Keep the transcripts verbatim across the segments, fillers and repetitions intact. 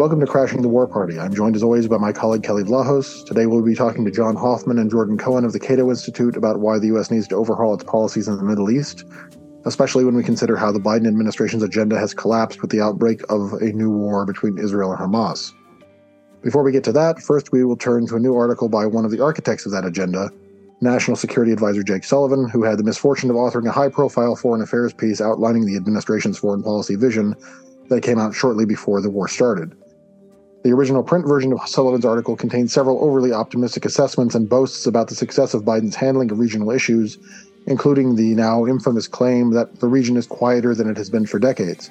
Welcome to Crashing the War Party. I'm joined as always by my colleague Kelly Vlahos. Today we'll be talking to John Hoffman and Jordan Cohen of the Cato Institute about why the U S needs to overhaul its policies in the Middle East, especially when we consider how the Biden administration's agenda has collapsed with the outbreak of a new war between Israel and Hamas. Before we get to that, first we will turn to a new article by one of the architects of that agenda, National Security Advisor Jake Sullivan, who had the misfortune of authoring a high-profile foreign affairs piece outlining the administration's foreign policy vision that came out shortly before the war started. The original print version of Sullivan's article contained several overly optimistic assessments and boasts about the success of Biden's handling of regional issues, including the now infamous claim that the region is quieter than it has been for decades.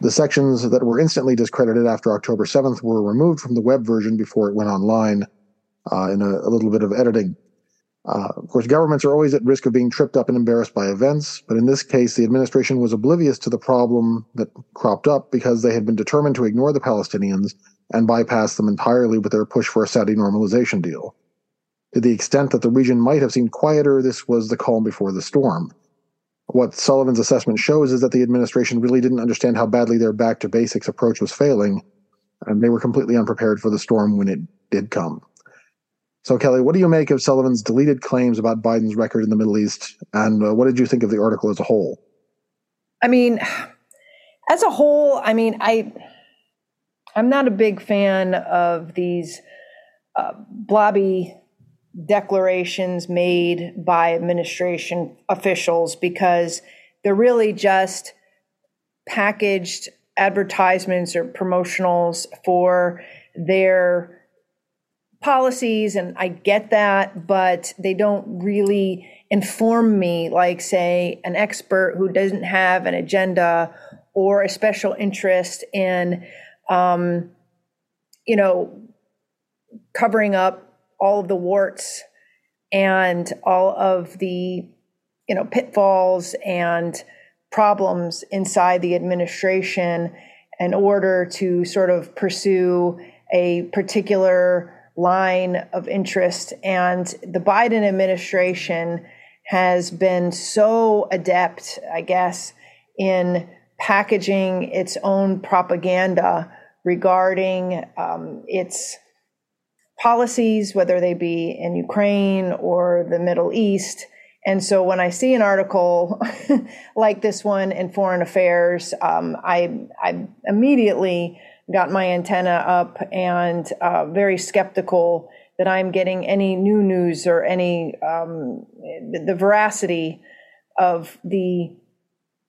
The sections that were instantly discredited after October seventh were removed from the web version before it went online uh, in a, a little bit of editing. Uh, of course, governments are always at risk of being tripped up and embarrassed by events, but in this case, the administration was oblivious to the problem that cropped up because they had been determined to ignore the Palestinians and bypass them entirely with their push for a Saudi normalization deal. To the extent that the region might have seemed quieter, this was the calm before the storm. What Sullivan's assessment shows is that the administration really didn't understand how badly their back-to-basics approach was failing, and they were completely unprepared for the storm when it did come. So, Kelly, what do you make of Sullivan's deleted claims about Biden's record in the Middle East, and uh, what did you think of the article as a whole? I mean, as a whole, I mean, I, I'm not a big fan of these uh, blobby declarations made by administration officials because they're really just packaged advertisements or promotionals for their policies, and I get that, but they don't really inform me like, say, an expert who doesn't have an agenda or a special interest in, um, you know, covering up all of the warts and all of the, you know, pitfalls and problems inside the administration in order to sort of pursue a particular line of interest. And the Biden administration has been so adept, I guess, in packaging its own propaganda regarding um, its policies, whether they be in Ukraine or the Middle East. And so when I see an article like this one in Foreign Affairs, um, I, I immediately got my antenna up and uh, very skeptical that I'm getting any new news or any um, the veracity of the,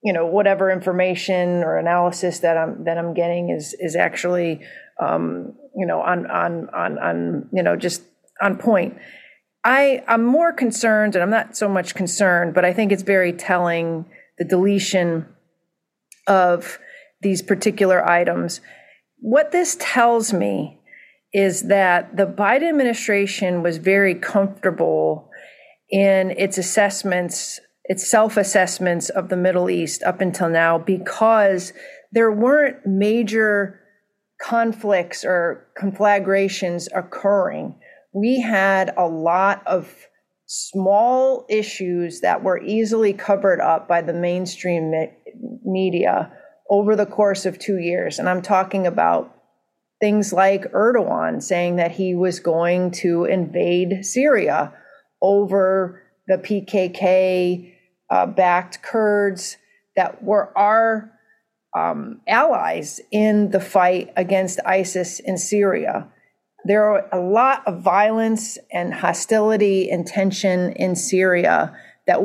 you know, whatever information or analysis that I'm that I'm getting is is actually um, you know on on on on you know just on point. I I'm more concerned, and I'm not so much concerned, but I think it's very telling the deletion of these particular items. What this tells me is that the Biden administration was very comfortable in its assessments, its self-assessments of the Middle East up until now, because there weren't major conflicts or conflagrations occurring. We had a lot of small issues that were easily covered up by the mainstream me- media over the course of two years. And I'm talking about things like Erdogan saying that he was going to invade Syria over the P K K-backed uh, Kurds that were our um, allies in the fight against ISIS in Syria. There are a lot of violence and hostility and tension in Syria that,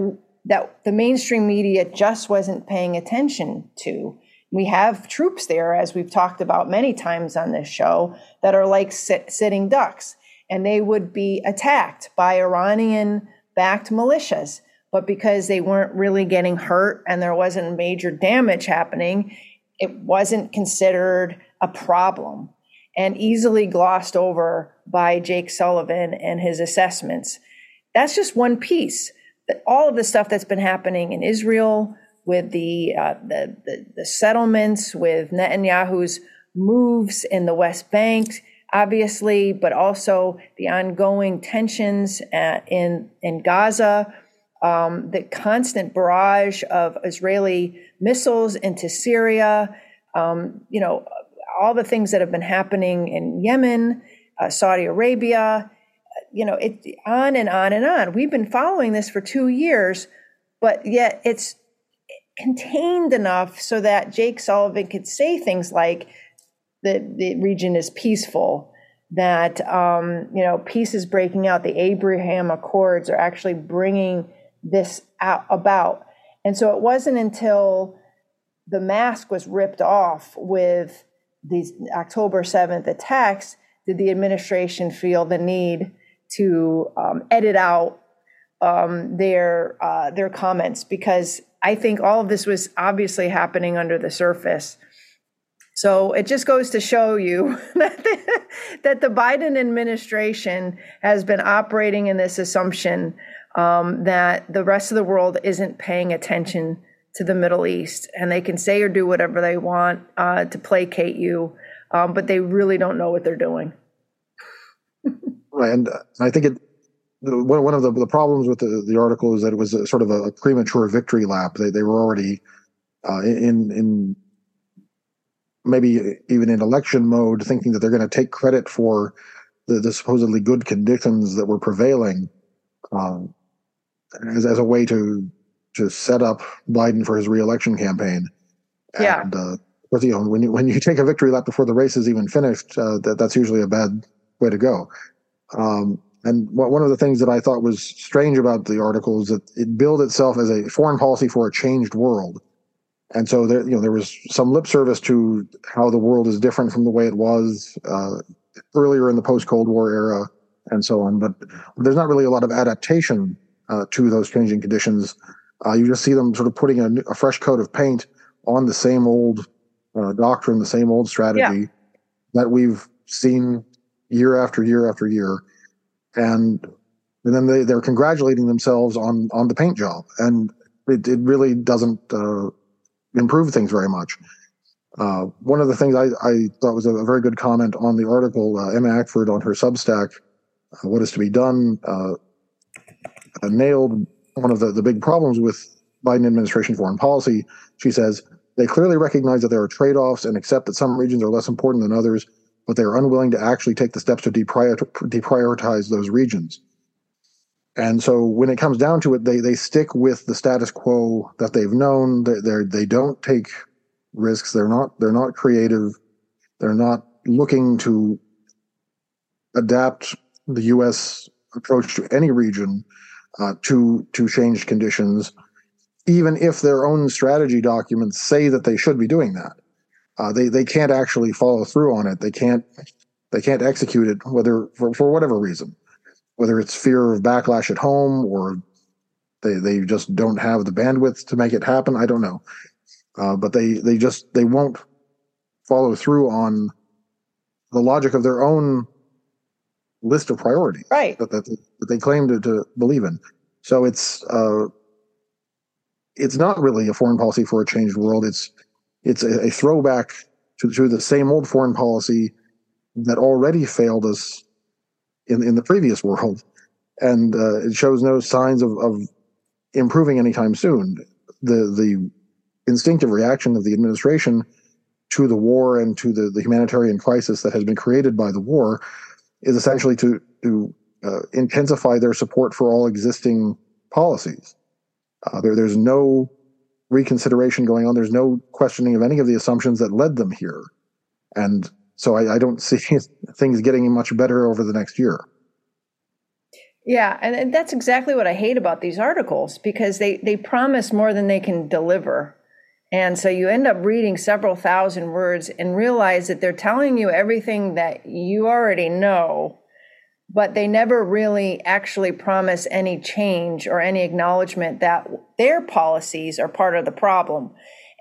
that the mainstream media just wasn't paying attention to. We have troops there, as we've talked about many times on this show, that are like sit, sitting ducks, and they would be attacked by Iranian-backed militias. But because they weren't really getting hurt and there wasn't major damage happening, it wasn't considered a problem and easily glossed over by Jake Sullivan and his assessments. That's just one piece. All of the stuff that's been happening in Israel with the, uh, the, the the settlements, with Netanyahu's moves in the West Bank, obviously, but also the ongoing tensions at, in, in Gaza, um, the constant barrage of Israeli missiles into Syria, um, you know, all the things that have been happening in Yemen, uh, Saudi Arabia, you know, it on and on and on. We've been following this for two years, but yet it's contained enough so that Jake Sullivan could say things like the, the region is peaceful, that, um, you know, peace is breaking out. The Abraham Accords are actually bringing this out about. And so it wasn't until the mask was ripped off with these October seventh attacks did the administration feel the need to um, edit out um, their uh, their comments, because I think all of this was obviously happening under the surface. So it just goes to show you that the, that the Biden administration has been operating in this assumption um, that the rest of the world isn't paying attention to the Middle East, and they can say or do whatever they want uh, to placate you, um, but they really don't know what they're doing. Right, and I think it, one one of the, the problems with the, the article is that it was a, sort of a premature victory lap. They they were already uh, in in maybe even in election mode, thinking that they're going to take credit for the, the supposedly good conditions that were prevailing um, as as a way to. to set up Biden for his reelection campaign. And, yeah. Uh, but, you know, when you, when you take a victory lap before the race is even finished, uh, that, that's usually a bad way to go. Um, and what, one of the things that I thought was strange about the article is that it billed itself as a foreign policy for a changed world. And so there, you know, there was some lip service to how the world is different from the way it was uh, earlier in the post-Cold War era and so on. But there's not really a lot of adaptation uh, to those changing conditions. Uh, you just see them sort of putting a, new, a fresh coat of paint on the same old uh, doctrine, the same old strategy yeah. that we've seen year after year after year. And, and then they, they're congratulating themselves on, on the paint job. And it, it really doesn't uh, improve things very much. Uh, one of the things I, I thought was a, a very good comment on the article, uh, Emma Ackford on her Substack, uh, What Is to Be Done, uh, uh, nailed one of the, the big problems with Biden administration foreign policy. She says, they clearly recognize that there are trade-offs and accept that some regions are less important than others, but they are unwilling to actually take the steps to deprior- deprioritize those regions. And so when it comes down to it, they they stick with the status quo that they've known. They they don't take risks. They're not they're not creative. They're not looking to adapt the U S approach to any region Uh, to to change conditions, even if their own strategy documents say that they should be doing that. Uh, they they can't actually follow through on it. They can't they can't execute it, whether for, for whatever reason, whether it's fear of backlash at home or they they just don't have the bandwidth to make it happen. I don't know, uh, but they they just they won't follow through on the logic of their own list of priorities right. that, that, that they claim to, to believe in. So it's uh, it's not really a foreign policy for a changed world. It's it's a, a throwback to, to the same old foreign policy that already failed us in, in the previous world. And uh, it shows no signs of, of improving anytime soon. The, the instinctive reaction of the administration to the war and to the, the humanitarian crisis that has been created by the war is essentially to to uh, intensify their support for all existing policies. Uh, there, there's no reconsideration going on. There's no questioning of any of the assumptions that led them here. And so I, I don't see things getting much better over the next year. Yeah, and, and that's exactly what I hate about these articles, because they, they promise more than they can deliver. And so you end up reading several thousand words and realize that they're telling you everything that you already know, but they never really actually promise any change or any acknowledgement that their policies are part of the problem.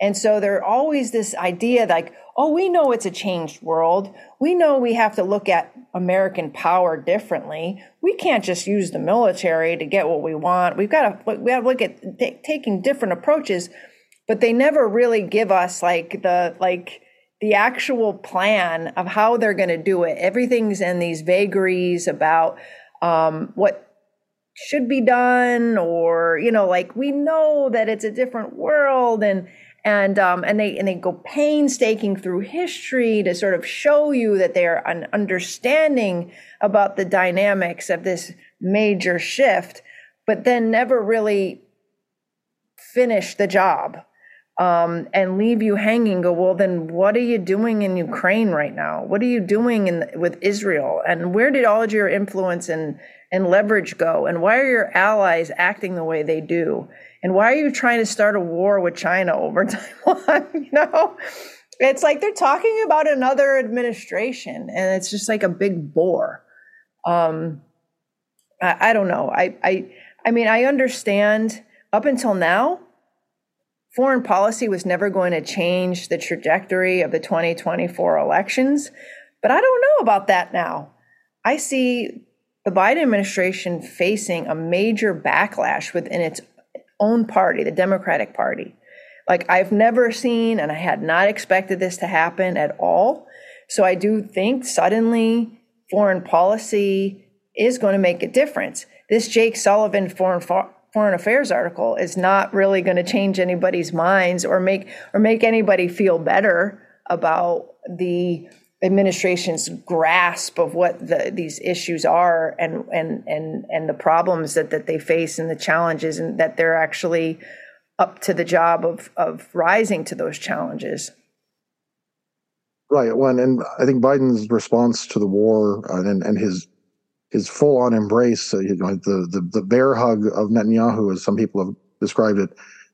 And so there's always this idea like, oh, we know it's a changed world. We know we have to look at American power differently. We can't just use the military to get what we want. We've got to, we have to look at t- taking different approaches. But they never really give us like the like the actual plan of how they're going to do it. Everything's in these vagaries about um, what should be done, or, you know, like we know that it's a different world, and And um, and they and they go painstaking through history to sort of show you that they are an understanding about the dynamics of this major shift, but then never really finish the job um, and leave you hanging. Go, well, then what are you doing in Ukraine right now? What are you doing in with Israel? And where did all of your influence and and leverage go? And why are your allies acting the way they do? And why are you trying to start a war with China over Taiwan? You know, it's like they're talking about another administration, and it's just like a big bore. Um, I, I don't know. I, I, I mean, I understand up until now, foreign policy was never going to change the trajectory of the twenty twenty-four elections, but I don't know about that now. I see the Biden administration facing a major backlash within its own party, the Democratic Party. Like I've never seen, and I had not expected this to happen at all. So I do think suddenly foreign policy is going to make a difference. This Jake Sullivan foreign foreign affairs article is not really going to change anybody's minds or make or make anybody feel better about the administration's grasp of what the, these issues are and and and and the problems that, that they face and the challenges, and that they're actually up to the job of of rising to those challenges. Right. Well, and I think Biden's response to the war and and his his full on embrace, you know, the, the the bear hug of Netanyahu, as some people have described it,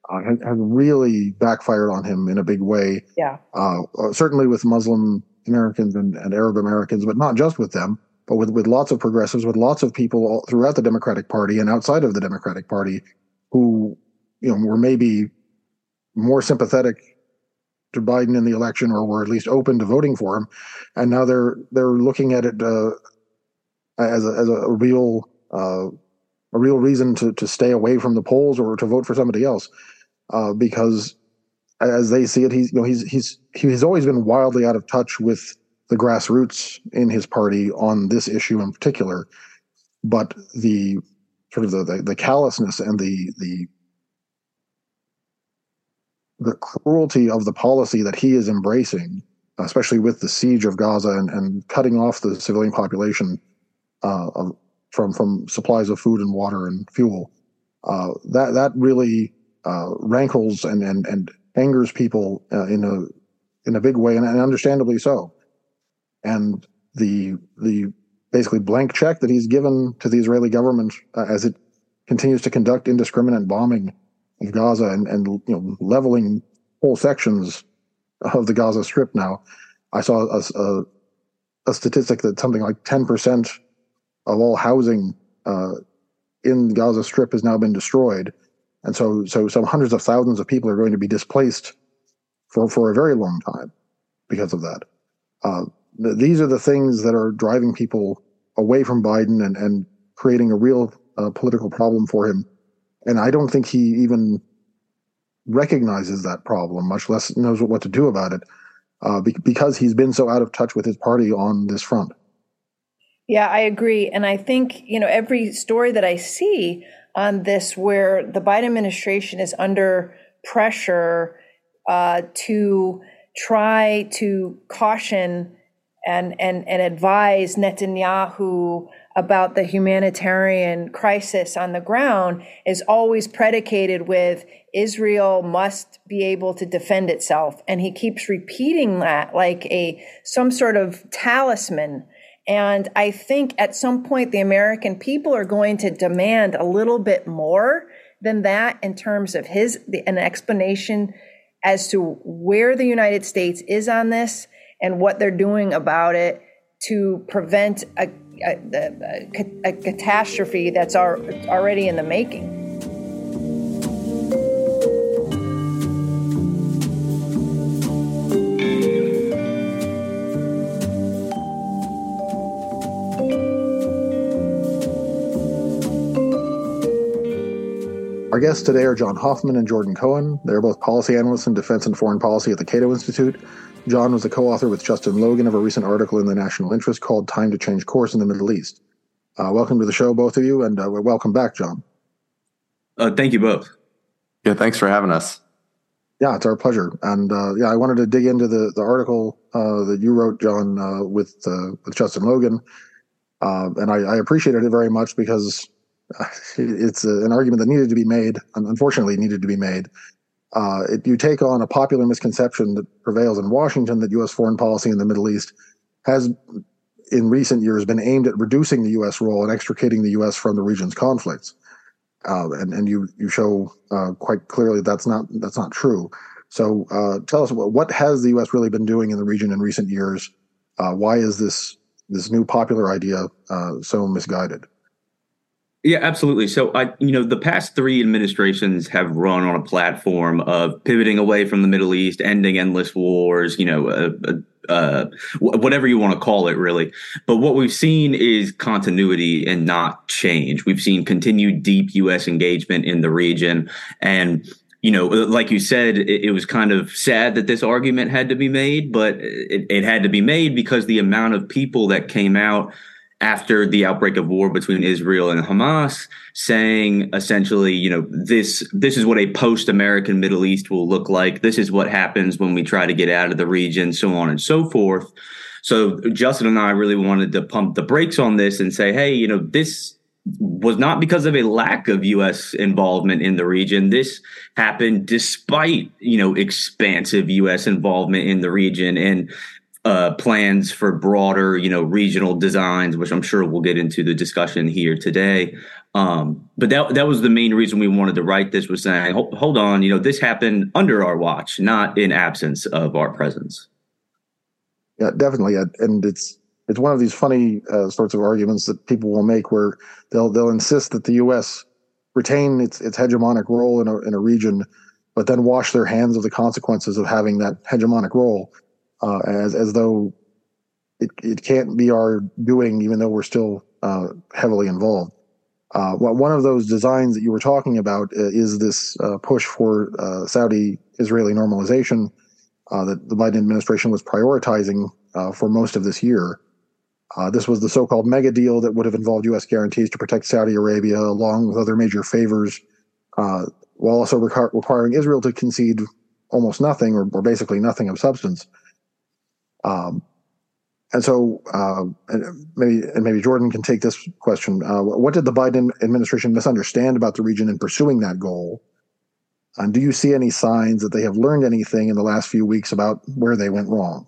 uh, has really backfired on him in a big way. Yeah. Uh, certainly with Muslim Americans and, and Arab Americans, but not just with them, but with, with lots of progressives, with lots of people all throughout the Democratic Party and outside of the Democratic Party who, you know, were maybe more sympathetic to Biden in the election, or were at least open to voting for him. And now they're they're looking at it uh, as a, as a real uh, a real reason to, to stay away from the polls or to vote for somebody else uh, because, as they see it, he's you know he's he's he's always been wildly out of touch with the grassroots in his party on this issue in particular. But the sort of the the, the callousness and the the the cruelty of the policy that he is embracing, especially with the siege of Gaza and, and cutting off the civilian population uh, of, from from supplies of food and water and fuel, uh, that that really uh, rankles and and and. angers people uh, in a in a big way, and, and understandably so. And the the basically blank check that he's given to the Israeli government uh, as it continues to conduct indiscriminate bombing of Gaza and, and you know leveling whole sections of the Gaza Strip. Now, I saw a a, a statistic that something like ten percent of all housing uh, in the Gaza Strip has now been destroyed. And so, so some hundreds of thousands of people are going to be displaced for, for a very long time because of that. Uh, th- these are the things that are driving people away from Biden and, and creating a real uh, political problem for him. And I don't think he even recognizes that problem, much less knows what, what to do about it, uh, be- because he's been so out of touch with his party on this front. Yeah, I agree. And I think, you know, every story that I see on this, where the Biden administration is under pressure uh, to try to caution and, and, and advise Netanyahu about the humanitarian crisis on the ground, is always predicated with Israel must be able to defend itself. And he keeps repeating that like a some sort of talisman. And I think at some point, the American people are going to demand a little bit more than that in terms of his an explanation as to where the United States is on this and what they're doing about it to prevent a, a, a, a catastrophe that's already in the making. Our guests today are John Hoffman and Jordan Cohen. They're both policy analysts in defense and foreign policy at the Cato Institute. John was the co-author with Justin Logan of a recent article in the National Interest called Time to Change Course in the Middle East. Uh, welcome to the show, both of you, and uh, welcome back, John. Uh, thank you both. Yeah, thanks for having us. Yeah, it's our pleasure. And uh, yeah, I wanted to dig into the the article uh, that you wrote, John, uh, with uh, with Justin Logan, uh, and I, I appreciated it very much because it's a, an argument that needed to be made, and unfortunately needed to be made. Uh, it, you take on a popular misconception that prevails in Washington that U S foreign policy in the Middle East has, in recent years, been aimed at reducing the U S role and extricating the U S from the region's conflicts. Uh, and and you you show uh, quite clearly that's not that's not true. So uh, tell us what, what has the U S really been doing in the region in recent years? Uh, why is this this new popular idea uh, so misguided? Yeah, absolutely. So I, you know, the past three administrations have run on a platform of pivoting away from the Middle East, ending endless wars, you know, uh, uh, whatever you want to call it, really. But what we've seen is continuity and not change. We've seen continued deep U S engagement in the region. And, you know, like you said, it, it was kind of sad that this argument had to be made, but it, it had to be made because the amount of people that came out after the outbreak of war between Israel and Hamas, saying essentially, you know, this this is what a post-American Middle East will look like. This is what happens when we try to get out of the region, so on and so forth. So Justin and I really wanted to pump the brakes on this and say, hey, you know, this was not because of a lack of U S involvement in the region. This happened despite, you know, expansive U S involvement in the region and Uh, plans for broader, you know, regional designs, which I'm sure we'll get into the discussion here today. Um, but that that was the main reason we wanted to write this, was saying, hold, hold on, you know, this happened under our watch, not in absence of our presence. Yeah, definitely. And it's it's one of these funny uh, sorts of arguments that people will make where they'll they'll insist that the U S retain its its hegemonic role in a in a region, but then wash their hands of the consequences of having that hegemonic role. Uh, as as though it it can't be our doing, even though we're still uh, heavily involved. Uh, well, one of those designs that you were talking about is this uh, push for uh, Saudi-Israeli normalization uh, that the Biden administration was prioritizing uh, for most of this year. Uh, this was the so-called mega deal that would have involved U S guarantees to protect Saudi Arabia, along with other major favors, uh, while also requ- requiring Israel to concede almost nothing or, or basically nothing of substance. Um, and so, uh, and maybe, and maybe Jordan can take this question. Uh, what did the Biden administration misunderstand about the region in pursuing that goal? And do you see any signs that they have learned anything in the last few weeks about where they went wrong?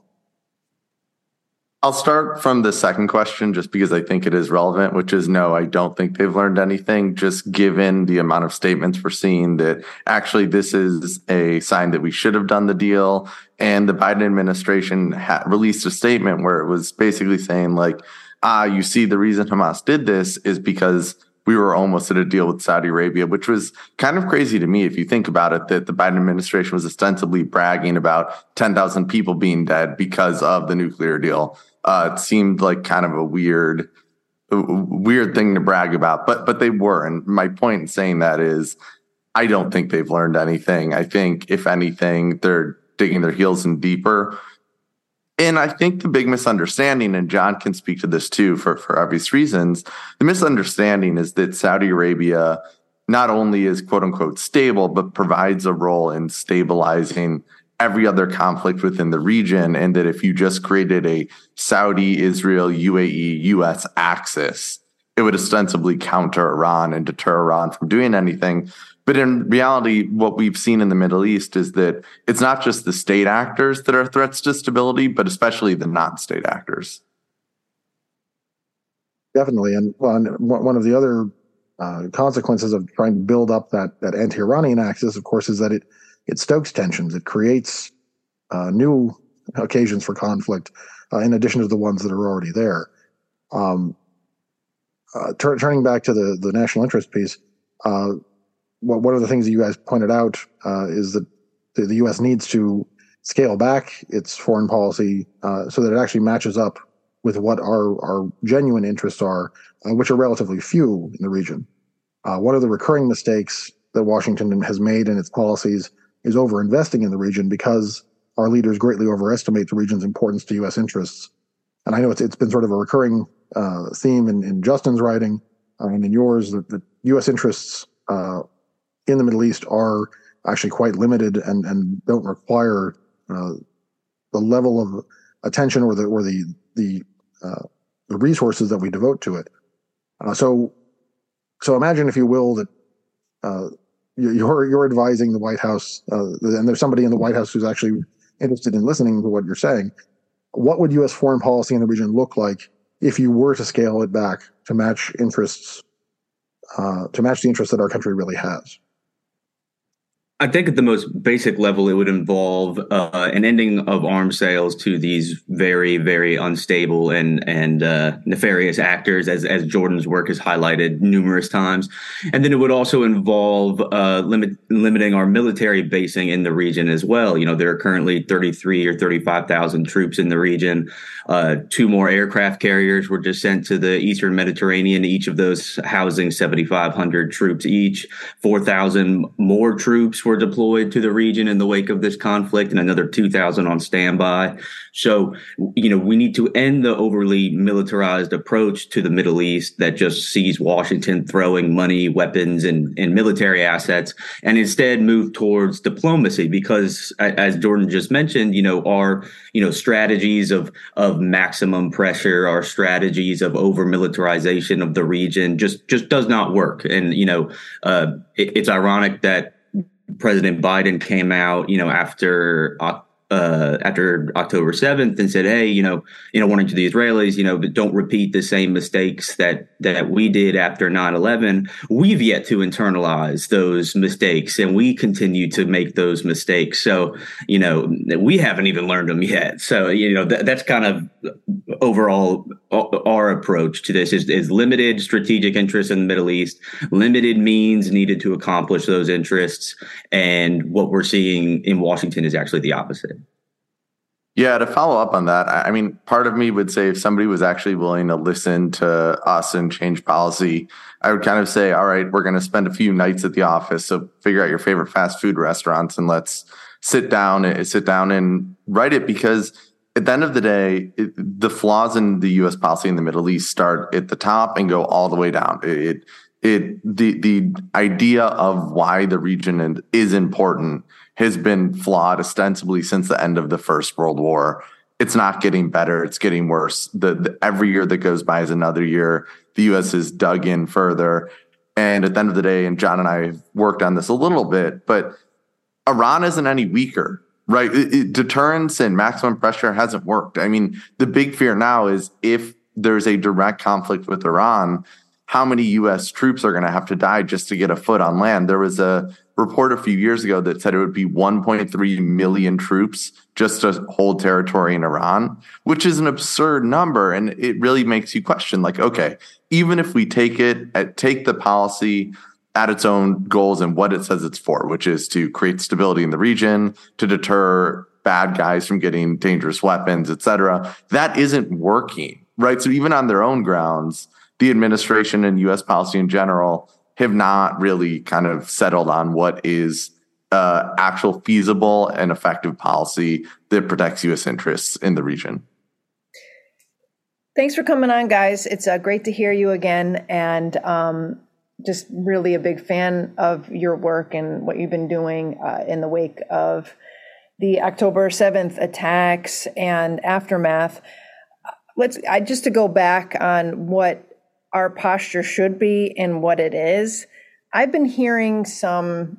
I'll start from the second question, just because I think it is relevant, which is no, I don't think they've learned anything, just given the amount of statements we're seeing that actually this is a sign that we should have done the deal. And the Biden administration ha- released a statement where it was basically saying like, ah, you see, the reason Hamas did this is because we were almost at a deal with Saudi Arabia, which was kind of crazy to me if you think about it, that the Biden administration was ostensibly bragging about ten thousand people being dead because of the nuclear deal. Uh, it seemed like kind of a weird, weird thing to brag about, but but they were. And my point in saying that is I don't think they've learned anything. I think, if anything, they're digging their heels in deeper. And I think the big misunderstanding, and John can speak to this too for, for obvious reasons, the misunderstanding is that Saudi Arabia not only is quote unquote stable, but provides a role in stabilizing every other conflict within the region, and that if you just created a Saudi, Israel, U A E, U S axis, it would ostensibly counter Iran and deter Iran from doing anything. But in reality, what we've seen in the Middle East is that it's not just the state actors that are threats to stability, but especially the non-state actors. Definitely. And one of the other uh, consequences of trying to build up that, that anti-Iranian axis, of course, is that it It stokes tensions. It creates uh, new occasions for conflict, uh, in addition to the ones that are already there. Um, uh, tur- turning back to the, the national interest piece, uh, what, one of the things that you guys pointed out uh, is that the, the U S needs to scale back its foreign policy uh, so that it actually matches up with what our, our genuine interests are, uh, which are relatively few in the region. Uh, one of the recurring mistakes that Washington has made in its policies is over-investing in the region because our leaders greatly overestimate the region's importance to U S interests. And I know it's it's been sort of a recurring uh, theme in, in Justin's writing uh, and in yours, that, that U S interests uh, in the Middle East are actually quite limited and, and don't require uh, the level of attention or the or the the, uh, the resources that we devote to it. Uh, so, so imagine, if you will, that uh, you're you're advising the White House, uh, and there's somebody in the White House who's actually interested in listening to what you're saying. What would U S foreign policy in the region look like if you were to scale it back to match interests, uh, to match the interests that our country really has? I think at the most basic level, it would involve uh, an ending of arms sales to these very, very unstable and and uh, nefarious actors, as as Jordan's work has highlighted numerous times. And then it would also involve uh, limit, limiting our military basing in the region as well. You know, there are currently thirty-three or thirty-five thousand troops in the region. Uh, two more aircraft carriers were just sent to the Eastern Mediterranean, each of those housing seventy-five hundred troops each. four thousand more troops were were deployed to the region in the wake of this conflict, and another two thousand on standby. So, you know, we need to end the overly militarized approach to the Middle East that just sees Washington throwing money, weapons, and, and military assets, and instead move towards diplomacy. Because, as Jordan just mentioned, you know, our you know strategies of of maximum pressure, our strategies of over militarization of the region, just just does not work. And you know, uh, it, it's ironic that President Biden came out, you know, after uh, after October seventh and said, hey, you know, you know, warning to the Israelis, you know, don't repeat the same mistakes that that we did after nine eleven. We've yet to internalize those mistakes, and we continue to make those mistakes. So, you know, we haven't even learned them yet. So, you know, th- that's kind of overall our approach to this is, is limited strategic interests in the Middle East, limited means needed to accomplish those interests. And what we're seeing in Washington is actually the opposite. Yeah, to follow up on that, I mean, part of me would say if somebody was actually willing to listen to us and change policy, I would kind of say, all right, we're going to spend a few nights at the office. So figure out your favorite fast food restaurants and let's sit down and sit down and write it, because at the end of the day, it, the flaws in the U S policy in the Middle East start at the top and go all the way down. It, it, the the idea of why the region is important has been flawed ostensibly since the end of the First World War. It's not getting better; it's getting worse. The, the every year that goes by is another year. The U S has dug in further, and at the end of the day, and John and I worked on this a little bit, but Iran isn't any weaker. Right. It, it, deterrence and maximum pressure hasn't worked. I mean, the big fear now is if there's a direct conflict with Iran, how many U S troops are going to have to die just to get a foot on land? There was a report a few years ago that said it would be one point three million troops just to hold territory in Iran, which is an absurd number. And it really makes you question, like, OK, even if we take it at take the policy at its own goals and what it says it's for, which is to create stability in the region, to deter bad guys from getting dangerous weapons, et cetera, that isn't working, right? So even on their own grounds, the administration and U S policy in general have not really kind of settled on what is uh, actual feasible and effective policy that protects U S interests in the region. Thanks for coming on, guys. It's uh, great to hear you again. And, um, just really a big fan of your work and what you've been doing uh, in the wake of the October seventh attacks and aftermath. Let's I, just to go back on what our posture should be and what it is. I've been hearing some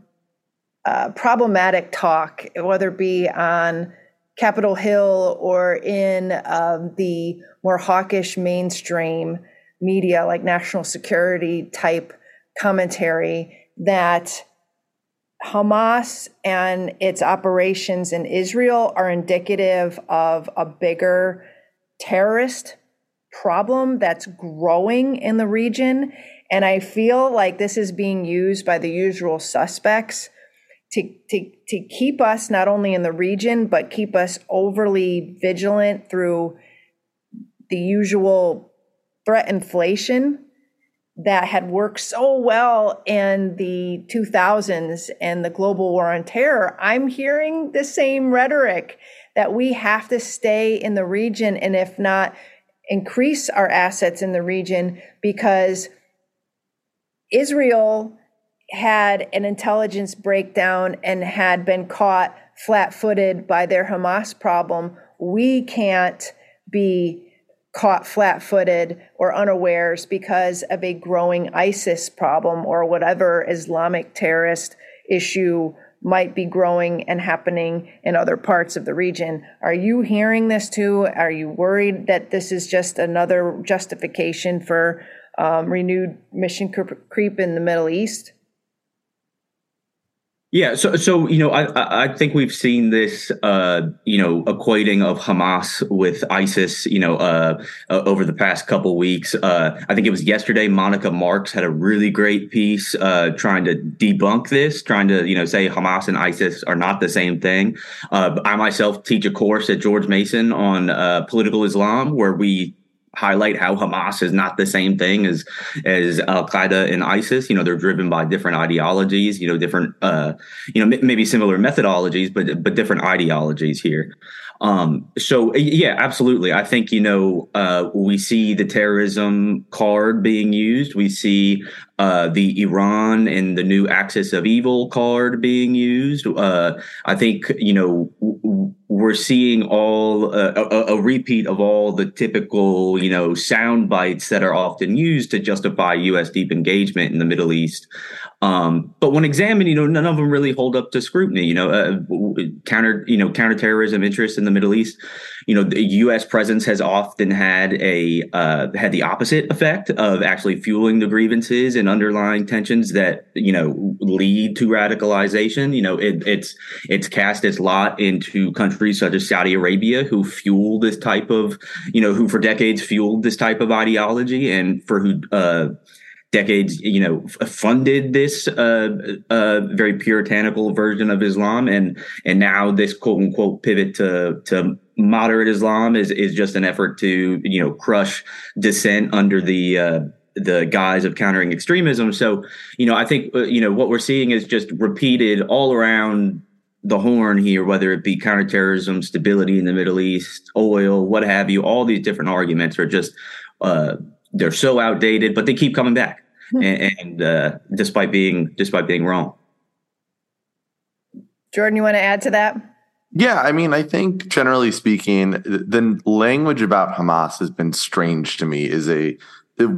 uh, problematic talk, whether it be on Capitol Hill or in uh, the more hawkish mainstream media, like national security type commentary, that Hamas and its operations in Israel are indicative of a bigger terrorist problem that's growing in the region. And I feel like this is being used by the usual suspects to, to, to keep us not only in the region, but keep us overly vigilant through the usual threat inflation that had worked so well in the two thousands and the global war on terror. I'm hearing the same rhetoric that we have to stay in the region, and if not, increase our assets in the region, because Israel had an intelligence breakdown and had been caught flat-footed by their Hamas problem, we can't be caught flat-footed or unawares because of a growing ISIS problem or whatever Islamic terrorist issue might be growing and happening in other parts of the region. Are you hearing this too? Are you worried that this is just another justification for um, renewed mission creep in the Middle East? Yeah, so so you know, I I think we've seen this uh, you know equating of Hamas with ISIS you know uh, uh, over the past couple weeks. Uh, I think it was yesterday. Monica Marks had a really great piece uh, trying to debunk this, trying to you know say Hamas and ISIS are not the same thing. Uh, I myself teach a course at George Mason on uh, political Islam where we highlight how Hamas is not the same thing as as Al-Qaeda and ISIS. You know, they're driven by different ideologies, you know, different, uh, you know, m- maybe similar methodologies, but but different ideologies here. Um, so, yeah, absolutely. I think, you know, uh, we see the terrorism card being used. We see uh, the Iran and the new Axis of Evil card being used. Uh, I think, you know, w- w- we're seeing all uh, a, a repeat of all the typical, you know, sound bites that are often used to justify U S deep engagement in the Middle East. Um, but when examined, you know, none of them really hold up to scrutiny. You know, uh, counter, you know, counterterrorism interests in the Middle East. You know, the U S presence has often had a uh, had the opposite effect of actually fueling the grievances and underlying tensions that you know lead to radicalization. You know, it, it's it's cast its lot into countries such as Saudi Arabia, who fuel this type of, you know, who for decades fueled this type of ideology, and for who. Uh, decades, you know, funded this uh, uh, very puritanical version of Islam. And and now this quote unquote pivot to to moderate Islam is, is just an effort to, you know, crush dissent under the uh, the guise of countering extremism. So, you know, I think, you know, what we're seeing is just repeated all around the horn here, whether it be counterterrorism, stability in the Middle East, oil, what have you. All these different arguments are just uh, they're so outdated, but they keep coming back. And, and uh, despite being despite being wrong. Jordan, you want to add to that? Yeah, I mean, I think generally speaking, the language about Hamas has been strange to me is a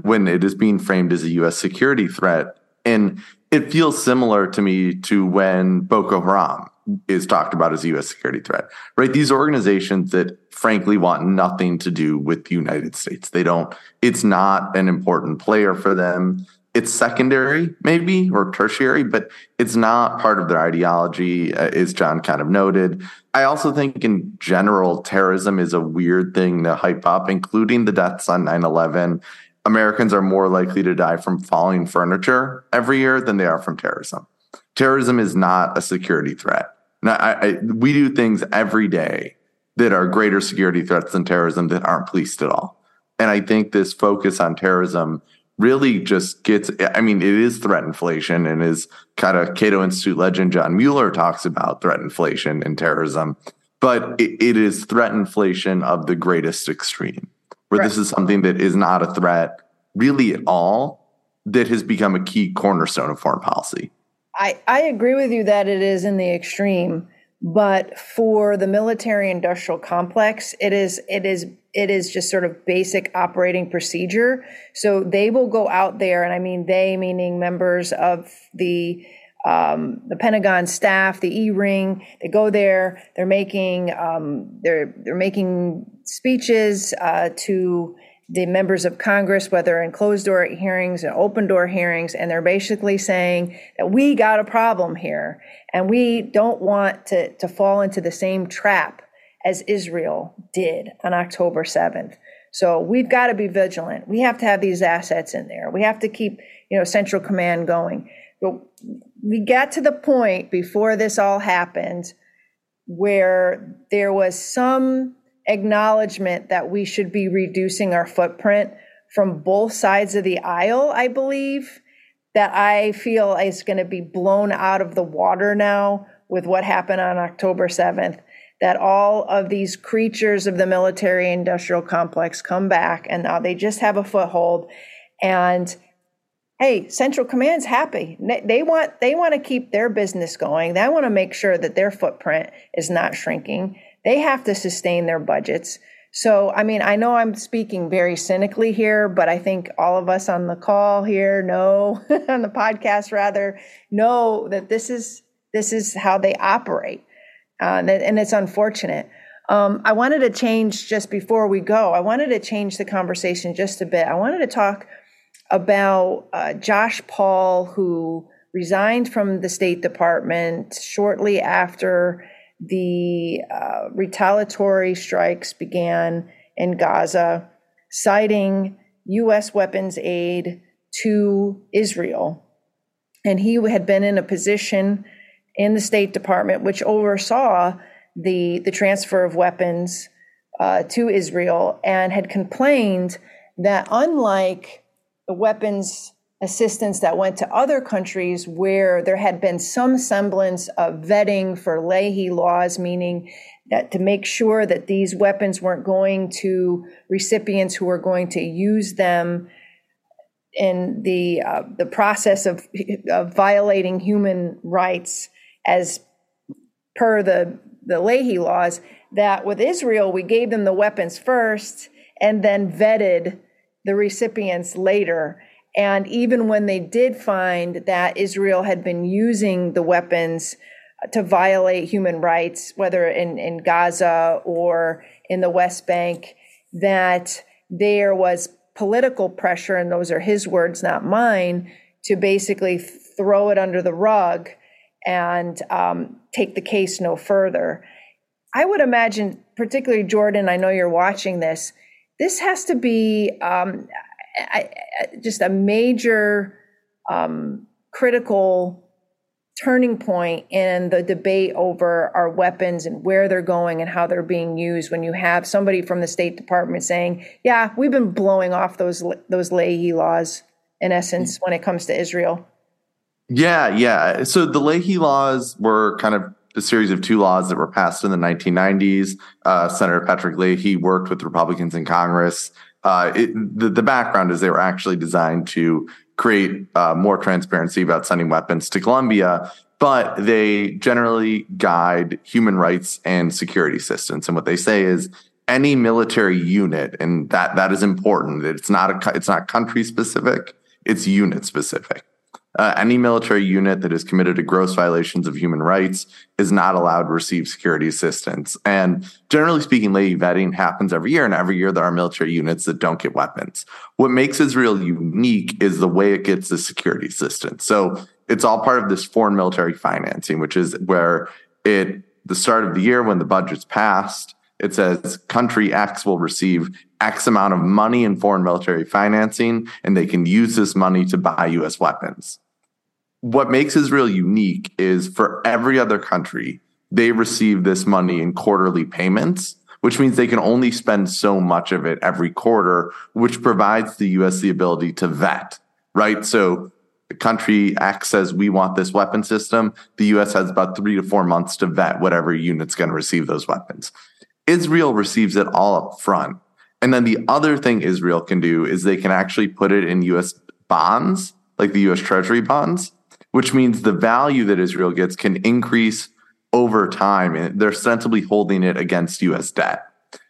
when it is being framed as a U S security threat. And it feels similar to me to when Boko Haram is talked about as a U S security threat, right? These organizations that frankly want nothing to do with the United States. They don't, it's not an important player for them. It's secondary maybe or tertiary, but it's not part of their ideology, uh, as John kind of noted. I also think in general, terrorism is a weird thing to hype up, including the deaths on nine eleven. Americans are more likely to die from falling furniture every year than they are from terrorism. Terrorism is not a security threat. Now, I, I, we do things every day that are greater security threats than terrorism that aren't policed at all. And I think this focus on terrorism really just gets, I mean, it is threat inflation, and as kind of Cato Institute legend John Mueller talks about threat inflation and terrorism, but it, it is threat inflation of the greatest extreme, where right. This is something that is not a threat really at all that has become a key cornerstone of foreign policy. I, I agree with you that it is in the extreme, but for the military industrial complex, it is it is it is just sort of basic operating procedure. So they will go out there, and I mean they meaning members of the um, the Pentagon staff, the E-ring. They go there. They're making um, they're they're making speeches uh, to the members of Congress, whether in closed door hearings and open door hearings, and they're basically saying that we got a problem here and we don't want to, to fall into the same trap as Israel did on October seventh. So we've got to be vigilant. We have to have these assets in there. We have to keep, you know, Central Command going. But we got to the point before this all happened where there was some acknowledgement that we should be reducing our footprint from both sides of the aisle, I believe, that I feel is going to be blown out of the water now with what happened on October seventh, that all of these creatures of the military industrial complex come back and now they just have a foothold. And hey, Central Command's happy. They want they want to keep their business going. They want to make sure that their footprint is not shrinking. They have to sustain their budgets. So, I mean, I know I'm speaking very cynically here, but I think all of us on the call here know, on the podcast rather, know that this is this is how they operate, uh, and it's unfortunate. Um, I wanted to change just before we go. I wanted to change the conversation just a bit. I wanted to talk about uh, Josh Paul, who resigned from the State Department shortly after the uh, retaliatory strikes began in Gaza, citing U S weapons aid to Israel. And he had been in a position in the State Department which oversaw the, the transfer of weapons uh, to Israel, and had complained that unlike the weapons assistance that went to other countries where there had been some semblance of vetting for Leahy laws, meaning that to make sure that these weapons weren't going to recipients who were going to use them in the uh, the process of, of violating human rights as per the, the Leahy laws, that with Israel, we gave them the weapons first and then vetted the recipients later. And even when they did find that Israel had been using the weapons to violate human rights, whether in, in Gaza or in the West Bank, that there was political pressure, and those are his words, not mine, to basically throw it under the rug and um, take the case no further. I would imagine, particularly Jordan, I know you're watching this, this has to be um, I, I, just a major um, critical turning point in the debate over our weapons and where they're going and how they're being used, when you have somebody from the State Department saying, yeah, we've been blowing off those those Leahy laws, in essence, when it comes to Israel. Yeah, yeah. So the Leahy laws were kind of a series of two laws that were passed in the nineteen nineties. Uh, Senator Patrick Leahy worked with Republicans in Congress. Uh, it, the, the background is they were actually designed to create uh, more transparency about sending weapons to Colombia, but they generally guide human rights and security assistance. And what they say is any military unit, and that that is important. It's not a, it's not country specific. It's unit specific. Uh, any military unit that is committed to gross violations of human rights is not allowed to receive security assistance. And generally speaking, Leahy vetting happens every year, and every year there are military units that don't get weapons. What makes Israel unique is the way it gets the security assistance. So it's all part of this foreign military financing, which is where it, the start of the year when the budget's passed, it says country X will receive X amount of money in foreign military financing, and they can use this money to buy U S weapons. What makes Israel unique is for every other country, they receive this money in quarterly payments, which means they can only spend so much of it every quarter, which provides the U S the ability to vet, right? So the country X says, we want this weapon system. The U S has about three to four months to vet whatever unit's going to receive those weapons. Israel receives it all up front. And then the other thing Israel can do is they can actually put it in U S bonds, like the U S Treasury bonds, which means the value that Israel gets can increase over time, and they're sensibly holding it against U S debt.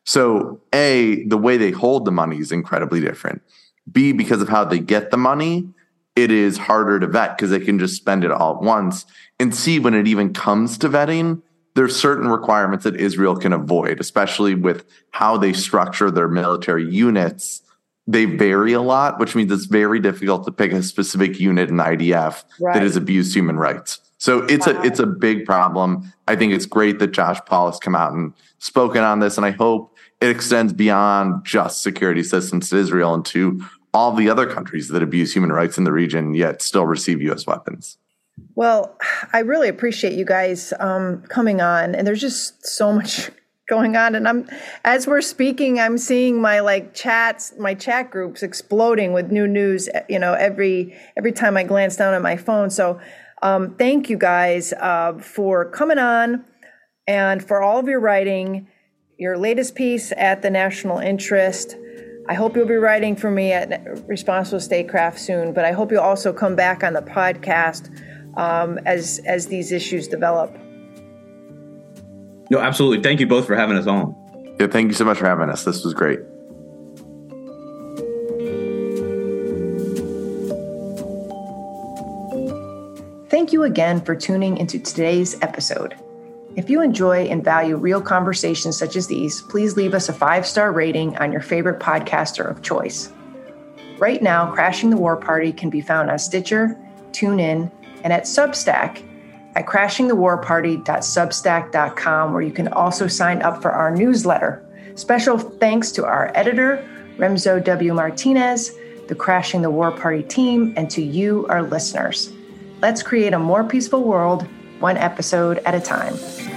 So A, the way they hold the money is incredibly different. B, because of how they get the money, it is harder to vet because they can just spend it all at once. And C, when it even comes to vetting, there's certain requirements that Israel can avoid, especially with how they structure their military units. They vary a lot, which means it's very difficult to pick a specific unit in the I D F right. that has abused human rights. So it's wow. a it's a big problem. I think it's great that Josh Paul has come out and spoken on this, and I hope it extends beyond just security assistance to Israel and to all the other countries that abuse human rights in the region, yet still receive U S weapons. Well, I really appreciate you guys um, coming on, and there's just so much going on, and I'm, as we're speaking, I'm seeing my like chats, my chat groups exploding with new news, you know, every, every time I glance down at my phone. So, um, thank you guys, uh, for coming on and for all of your writing, your latest piece at the National Interest. I hope you'll be writing for me at Responsible Statecraft soon, but I hope you'll also come back on the podcast um, as as these issues develop. No, absolutely. Thank you both for having us on. Yeah, thank you so much for having us. This was great. Thank you again for tuning into today's episode. If you enjoy and value real conversations such as these, please leave us a five-star rating on your favorite podcaster of choice. Right now, Crashing the War Party can be found on Stitcher, TuneIn, and at Substack at crashing the war party dot substack dot com, where you can also sign up for our newsletter. Special thanks to our editor, Remzo W. Martinez, the Crashing the War Party team, and to you, our listeners. Let's create a more peaceful world, one episode at a time.